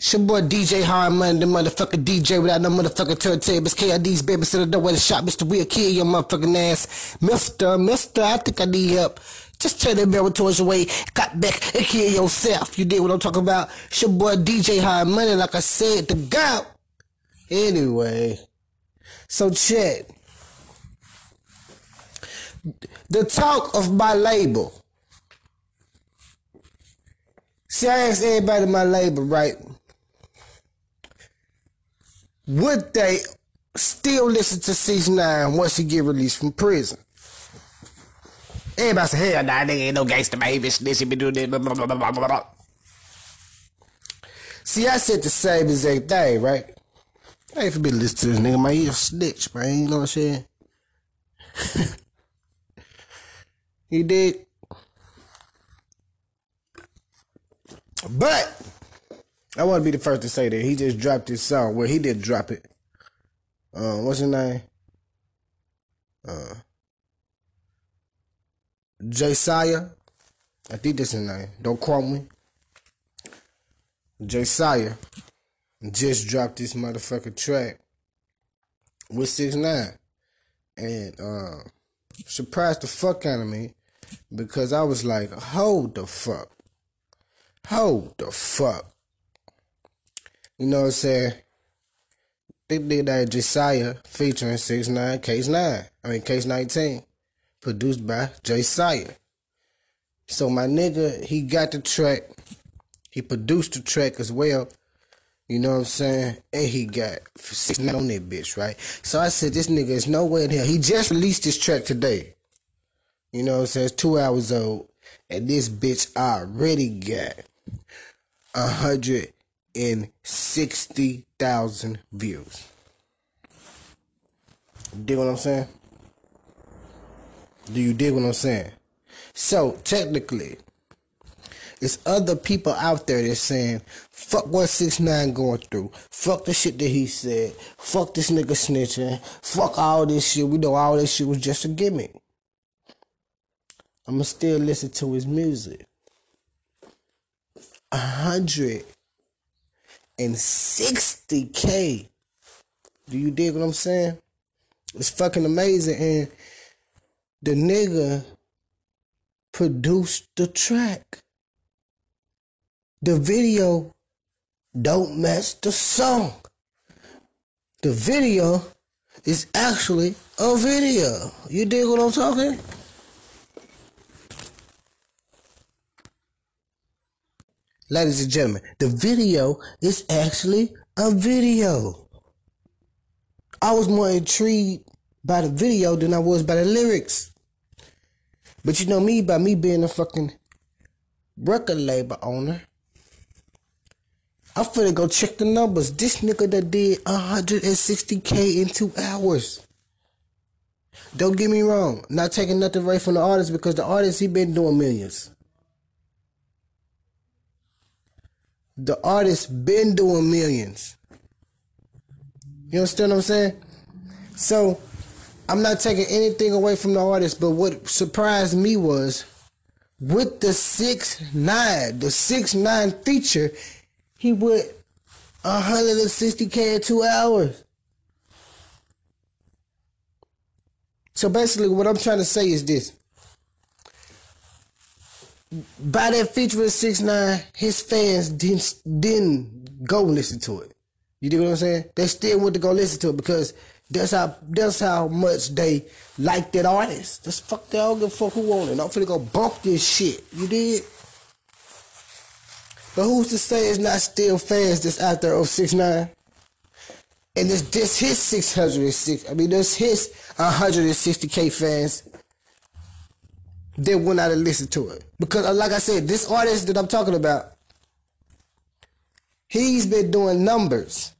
It's your boy DJ Hard Money, the motherfucker DJ without no motherfucking turntables. K.I.D.'s baby sitting at the way to shop, Mr. We'll kill your motherfucking ass. Mister, I think I need help. Just turn that barrel towards your way, cut back and kill yourself. You did what I'm talking about. It's your boy DJ Hard Money, like I said, the goat. Anyway, so check. The talk of my label. See, I asked everybody in my label, right? Would they still listen to 6ix9ine once he get released from prison? Everybody said, hell nah, nigga ain't no gangster, man. He been doing this, blah, blah, blah, blah, blah, blah. See, I said the same exact thing, right? I ain't for me to listen to this nigga, man. He a snitch, man. You know what I'm saying? You dig? But I want to be the first to say that he just dropped his song. Well, he did drop it. What's his name? Jasiah. I think that's his name. Don't quote me. Jasiah just dropped this motherfucking track with 6ix9ine, and surprised the fuck out of me because I was like, hold the fuck. You know what I'm saying? They did that Jasiah featuring 6ix9ine, Case 19, produced by Jasiah. So my nigga, he got the track. He produced the track as well. You know what I'm saying? And he got 6ix9ine on that bitch, right? So I said, this nigga is nowhere in hell. He just released this track today. You know what I'm saying? It's 2 hours old. And this bitch already got 160,000 views. Dig what I'm saying? Do you dig what I'm saying? So, technically, it's other people out there that's saying, fuck what 6ix9ine going through. Fuck the shit that he said. Fuck this nigga snitching. Fuck all this shit. We know all this shit was just a gimmick. I'ma still listen to his music. 160K. Do you dig what I'm saying? It's fucking amazing. And the nigga produced the track. The video don't match the song. The video is actually a video. You dig what I'm talking? Ladies and gentlemen, the video is actually a video. I was more intrigued by the video than I was by the lyrics. But you know me, by me being a fucking record label owner, I'm finna go check the numbers. This nigga that did 160K in 2 hours. Don't get me wrong, not taking nothing away from the artist because the artist, he been doing millions. The artist been doing millions. You understand what I'm saying? So, I'm not taking anything away from the artist, but what surprised me was with the 6ix9ine. The 6ix9ine feature, he went 160K in 2 hours. So basically what I'm trying to say is this. By that feature with 6ix9ine, his fans didn't go listen to it. You dig what I'm saying? They still went to go listen to it because that's how much they like that artist. That's fuck, they don't give a fuck who on it. I'm finna go bump this shit. You dig? But who's to say it's not still fans that's out there of 6ix9ine? And it's just his 160K fans that went out and listened to it. Because like I said, this artist that I'm talking about, he's been doing numbers.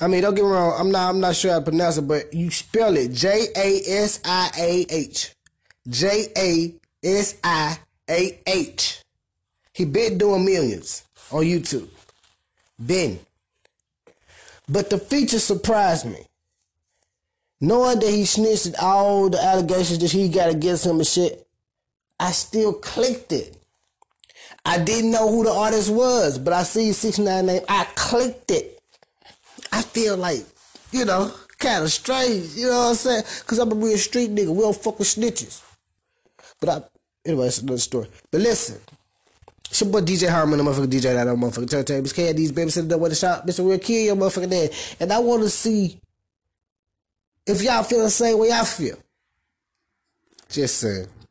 I mean, don't get me wrong, I'm not sure how to pronounce it, but you spell it Jasiah. Jasiah. He been doing millions on YouTube. Been. But the feature surprised me. Knowing that he snitched at all the allegations that he got against him and shit, I still clicked it. I didn't know who the artist was, but I see 6ix9ine name. I clicked it. I feel like, you know, kind of strange. You know what I'm saying? Because I'm a real street nigga. We don't fuck with snitches. But anyway, it's another story. But listen, it's your boy DJ Hard Money, the motherfucking DJ that motherfucking turntables. K.I.D's babysitting up with the shop. Mr. Real Kill your motherfucking dad. And I want to see if y'all feel the same way I feel. Just saying.